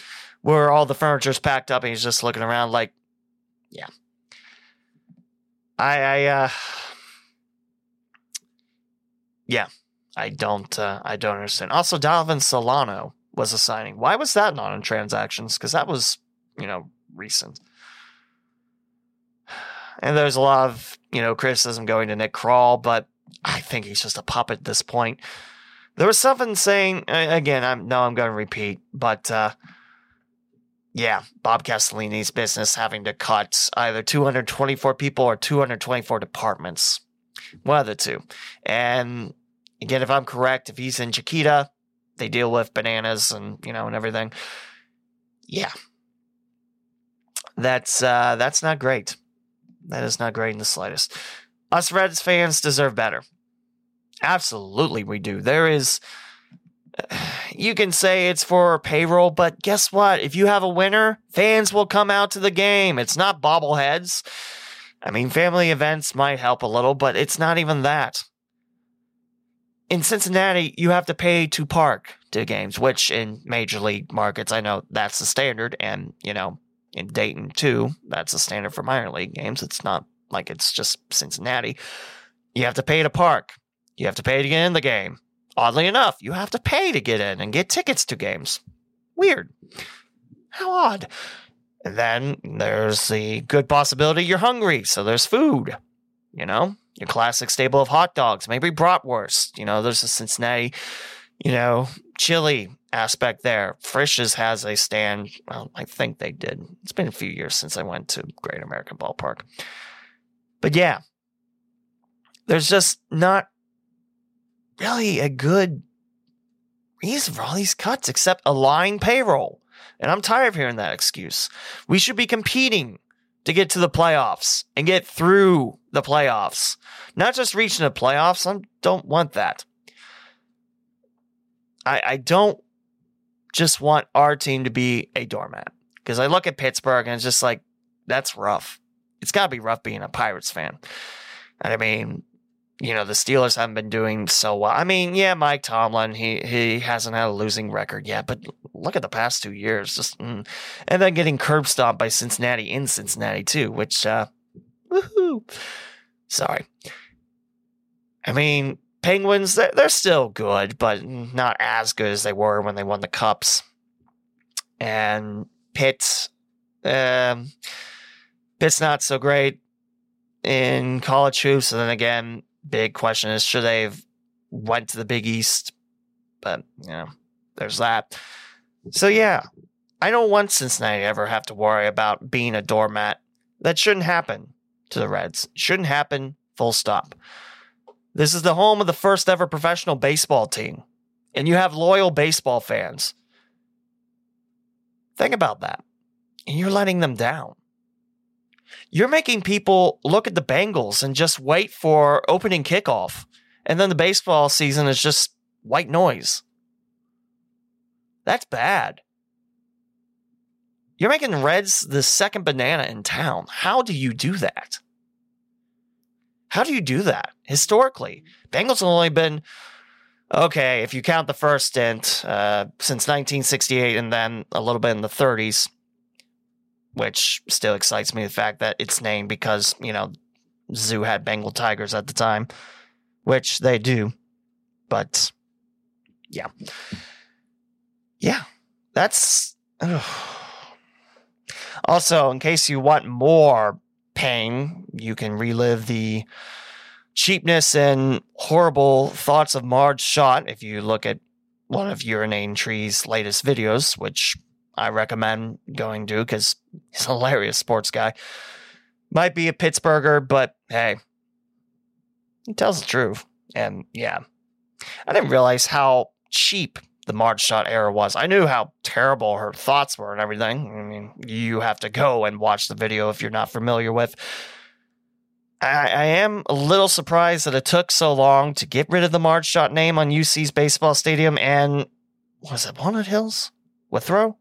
where all the furniture's packed up and he's just looking around like, yeah. I, I, uh, yeah, I don't, uh, I don't understand. Also, Donovan Solano was a signing. Why was that not in transactions? Because that was, you know, recent. And there's a lot of, you know, criticism going to Nick Kroll, but I think he's just a puppet at this point. There was something saying, again, I'm, no, I'm going to repeat, but, uh, yeah, Bob Castellini's business having to cut either two hundred twenty-four people or two hundred twenty-four departments. One of the two. And again, if I'm correct, if he's in Chiquita, they deal with bananas and, you know, and everything. Yeah. That's, uh, that's not great. That is not great in the slightest. Us Reds fans deserve better. Absolutely we do. There is... You can say it's for payroll, but guess what? If you have a winner, fans will come out to the game. It's not bobbleheads. I mean, family events might help a little, but it's not even that. In Cincinnati, you have to pay to park to games, which in major league markets, I know that's the standard. And, you know, in Dayton, too, that's the standard for minor league games. It's not like it's just Cincinnati. You have to pay to park. You have to pay to get in the game. Oddly enough, you have to pay to get in and get tickets to games. Weird. How odd. And then there's the good possibility you're hungry, so there's food. You know, your classic staple of hot dogs, maybe bratwurst. You know, there's a Cincinnati, you know, chili aspect there. Frisch's has a stand. Well, I think they did. It's been a few years since I went to Great American Ballpark. But yeah, there's just not really a good reason for all these cuts except a lying payroll. And I'm tired of hearing that excuse. We should be competing to get to the playoffs and get through the playoffs. Not just reaching the playoffs. I don't want that. I, I don't just want our team to be a doormat. Because I look at Pittsburgh and it's just like, that's rough. It's got to be rough being a Pirates fan. And I mean, you know, the Steelers haven't been doing so well. I mean, yeah, Mike Tomlin, he he hasn't had a losing record yet, but look at the past two years. Just mm. And then getting curb stomped by Cincinnati in Cincinnati too, which, uh, woohoo. Sorry. I mean, Penguins, they're, they're still good, but not as good as they were when they won the Cups. And Pitt, um, Pitt's not so great in college hoops. So then again, big question is, should they have went to the Big East? But, you know, there's that. So, yeah, I don't want Cincinnati to ever have to worry about being a doormat. That shouldn't happen to the Reds. Shouldn't happen, full stop. This is the home of the first ever professional baseball team, and you have loyal baseball fans. Think about that. And you're letting them down. You're making people look at the Bengals and just wait for opening kickoff. And then the baseball season is just white noise. That's bad. You're making Reds the second banana in town. How do you do that? How do you do that? Historically, Bengals have only been, okay, if you count the first stint, uh, since nineteen sixty-eight and then a little bit in the thirties, which still excites me, the fact that it's named because, you know, Zoo had Bengal Tigers at the time, which they do. But, yeah. Yeah, that's... Ugh. Also, in case you want more pain, you can relive the cheapness and horrible thoughts of Marge Schott if you look at one of Urinane Tree's latest videos, which I recommend going to because he's a hilarious sports guy. Might be a Pittsburgher, but hey, he tells the truth. And yeah, I didn't realize how cheap the Marge Schott era was. I knew how terrible her thoughts were and everything. I mean, you have to go and watch the video if you're not familiar with. I, I am a little surprised that it took so long to get rid of the Marge Schott name on U C's baseball stadium. And was it Walnut Hills? Withrow?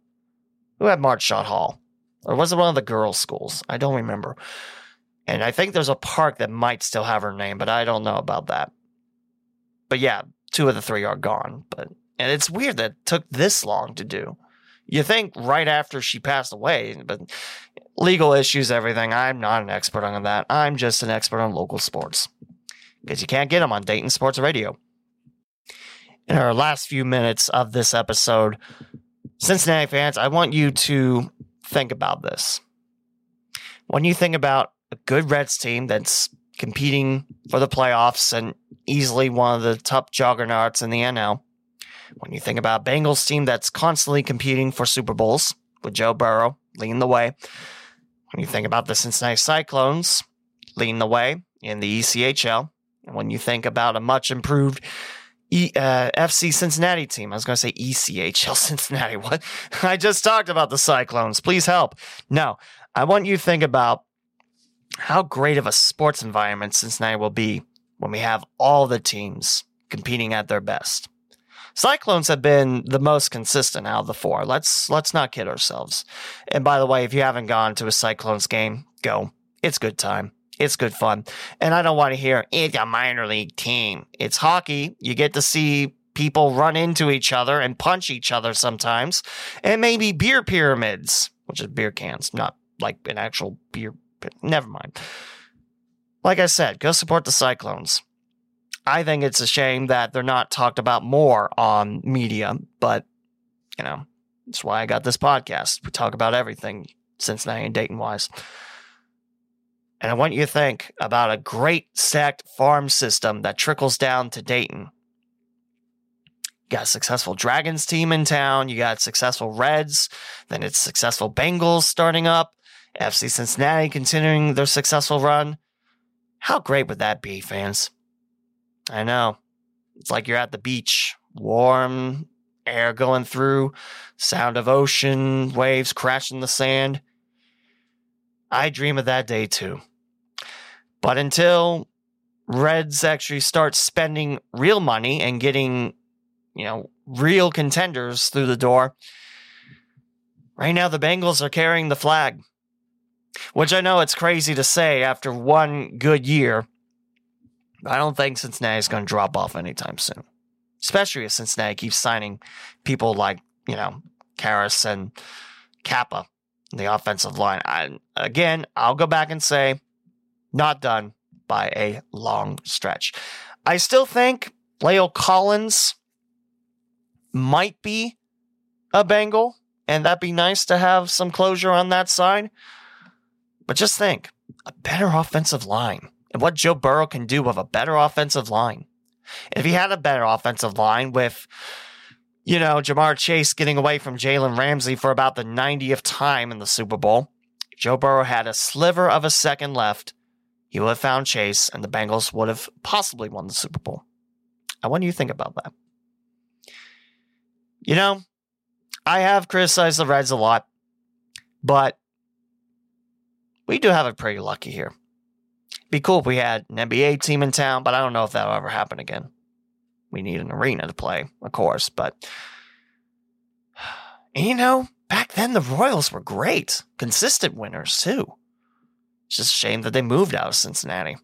Who had Marge Schott Hall? Or was it one of the girls' schools? I don't remember. And I think there's a park that might still have her name, but I don't know about that. But yeah, two of the three are gone. But and it's weird that it took this long to do. You think right after she passed away, but legal issues, everything. I'm not an expert on that. I'm just an expert on local sports because you can't get them on Dayton Sports Radio. In our last few minutes of this episode, Cincinnati fans, I want you to think about this. When you think about a good Reds team that's competing for the playoffs and easily one of the top juggernauts in the N L, when you think about a Bengals team that's constantly competing for Super Bowls with Joe Burrow leading the way, when you think about the Cincinnati Cyclones leading the way in the E C H L, and when you think about a much improved E, uh, F C Cincinnati team. I was going to say E C H L Cincinnati. What? I just talked about the Cyclones. Please help. No, I want you to think about how great of a sports environment Cincinnati will be when we have all the teams competing at their best. Cyclones have been the most consistent out of the four. Let's let's not kid ourselves. And by the way, if you haven't gone to a Cyclones game, go. It's good time. It's good fun. And I don't want to hear, it's a minor league team. It's hockey. You get to see people run into each other and punch each other sometimes. And maybe beer pyramids, which is beer cans, not like an actual beer. Never mind. Like I said, go support the Cyclones. I think it's a shame that they're not talked about more on media, but, you know, that's why I got this podcast. We talk about everything Cincinnati and Dayton-wise. And I want you to think about a great stacked farm system that trickles down to Dayton. You got a successful Dragons team in town. You got successful Reds. Then it's successful Bengals starting up. F C Cincinnati continuing their successful run. How great would that be, fans? I know. It's like you're at the beach. Warm air going through. Sound of ocean waves crashing the sand. I dream of that day, too. But until Reds actually start spending real money and getting you know, real contenders through the door. Right now, the Bengals are carrying the flag, which I know it's crazy to say after one good year. I don't think Cincinnati's going to drop off anytime soon, especially if Cincinnati keeps signing people like, you know, Karras and Cappa, the offensive line. I, again, I'll go back and say, not done by a long stretch. I still think Leo Collins might be a Bengal, and that'd be nice to have some closure on that side. But just think, a better offensive line. And what Joe Burrow can do with a better offensive line. If he had a better offensive line with, you know, Ja'Marr Chase getting away from Jalen Ramsey for about the ninetieth time in the Super Bowl, if Joe Burrow had a sliver of a second left, he would have found Chase and the Bengals would have possibly won the Super Bowl. I wonder what you think about that. You know, I have criticized the Reds a lot, but we do have it pretty lucky here. Be cool if we had an N B A team in town, but I don't know if that'll ever happen again. We need an arena to play, of course, but and you know, back then the Royals were great, consistent winners too. It's just a shame that they moved out of Cincinnati,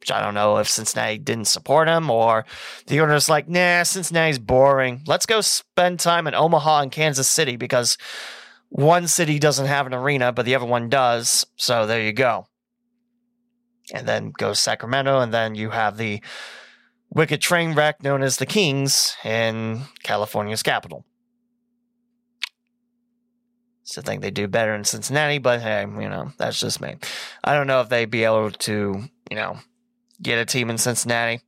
which I don't know if Cincinnati didn't support them or the owner's like, nah, Cincinnati's boring. Let's go spend time in Omaha and Kansas City because one city doesn't have an arena, but the other one does. So there you go. And then go Sacramento, and then you have the wicked train wreck known as the Kings in California's capital. So I think they do better in Cincinnati, but hey, you know, that's just me. I don't know if they'd be able to, you know, get a team in Cincinnati.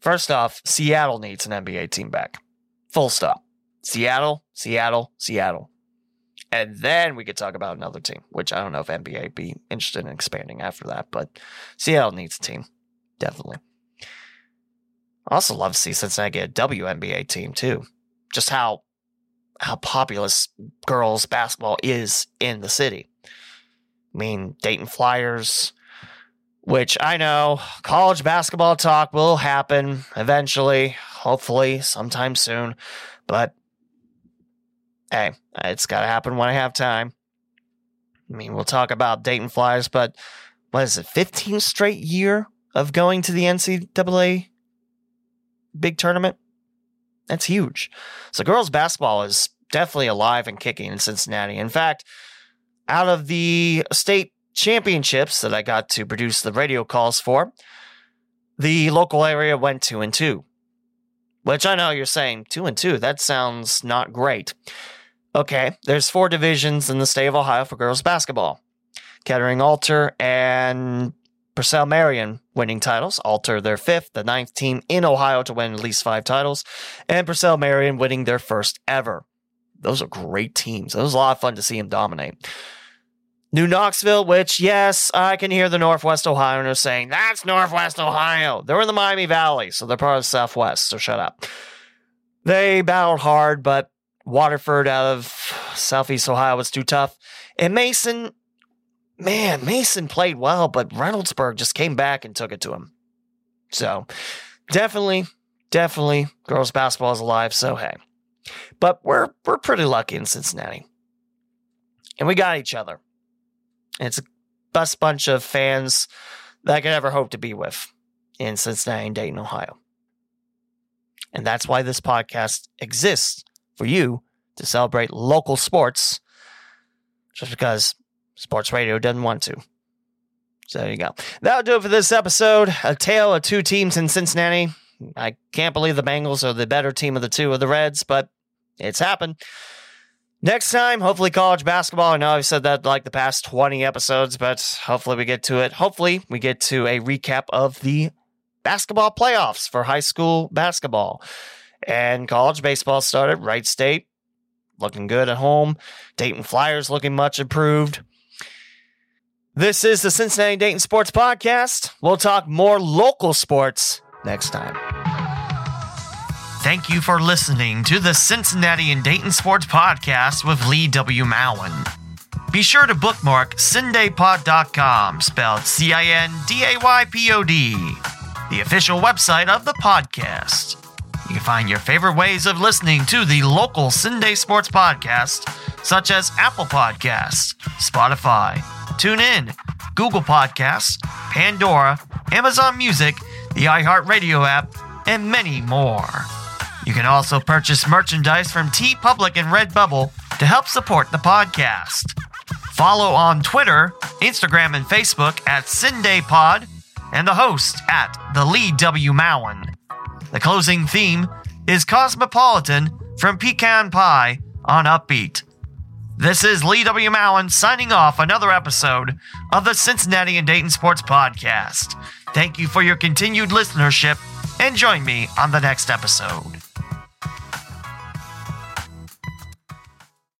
First off, Seattle needs an N B A team back. Full stop. Seattle, Seattle, Seattle. And then we could talk about another team, which I don't know if N B A would be interested in expanding after that, but Seattle needs a team, definitely. I also love to see Cincinnati get a W N B A team, too. Just how how populous girls' basketball is in the city. I mean, Dayton Flyers, which I know college basketball talk will happen eventually, hopefully, sometime soon, but hey, it's got to happen when I have time. I mean, we'll talk about Dayton Flyers, but what is it, fifteenth straight year of going to the N C double A big tournament? That's huge. So girls basketball is definitely alive and kicking in Cincinnati. In fact, out of the state championships that I got to produce the radio calls for, the local area went two and two, which I know you're saying two and two. That sounds not great. Okay, there's four divisions in the state of Ohio for girls basketball. Kettering Altar and Purcell Marion winning titles. Altar, their fifth, the ninth team in Ohio to win at least five titles. And Purcell Marion winning their first ever. Those are great teams. It was a lot of fun to see them dominate. New Knoxville, which, yes, I can hear the Northwest Ohioans saying, that's Northwest Ohio. They're in the Miami Valley, so they're part of the Southwest, so shut up. They battled hard, but Waterford out of Southeast Ohio was too tough. And Mason, man, Mason played well, but Reynoldsburg just came back and took it to him. So definitely, definitely girls basketball is alive. So, hey, but we're, we're pretty lucky in Cincinnati and we got each other. And it's the best bunch of fans that I could ever hope to be with in Cincinnati and Dayton, Ohio. And that's why this podcast exists. For you to celebrate local sports, just because sports radio doesn't want to. So there you go. That'll do it for this episode. A tale of two teams in Cincinnati. I can't believe the Bengals are the better team of the two of the Reds, but it's happened. Next time, hopefully college basketball. I know I've said that like the past twenty episodes, but hopefully we get to it. Hopefully we get to a recap of the basketball playoffs for high school basketball. And college baseball started. Wright State looking good at home. Dayton Flyers looking much improved. This is the Cincinnati Dayton Sports Podcast. We'll talk more local sports next time. Thank you for listening to the Cincinnati and Dayton Sports Podcast with Lee W. Mowen. Be sure to bookmark cindaypod dot com, spelled C I N D A Y P O D, the official website of the podcast. You can find your favorite ways of listening to the local Sunday Sports Podcast, such as Apple Podcasts, Spotify, TuneIn, Google Podcasts, Pandora, Amazon Music, the iHeartRadio app, and many more. You can also purchase merchandise from TeePublic and Redbubble to help support the podcast. Follow on Twitter, Instagram, and Facebook at SundayPod and the host at the Lee W. Mowen. The closing theme is Cosmopolitan from Pecan Pie on Upbeat. This is Lee W. Mowen signing off another episode of the Cincinnati and Dayton Sports Podcast. Thank you for your continued listenership and join me on the next episode.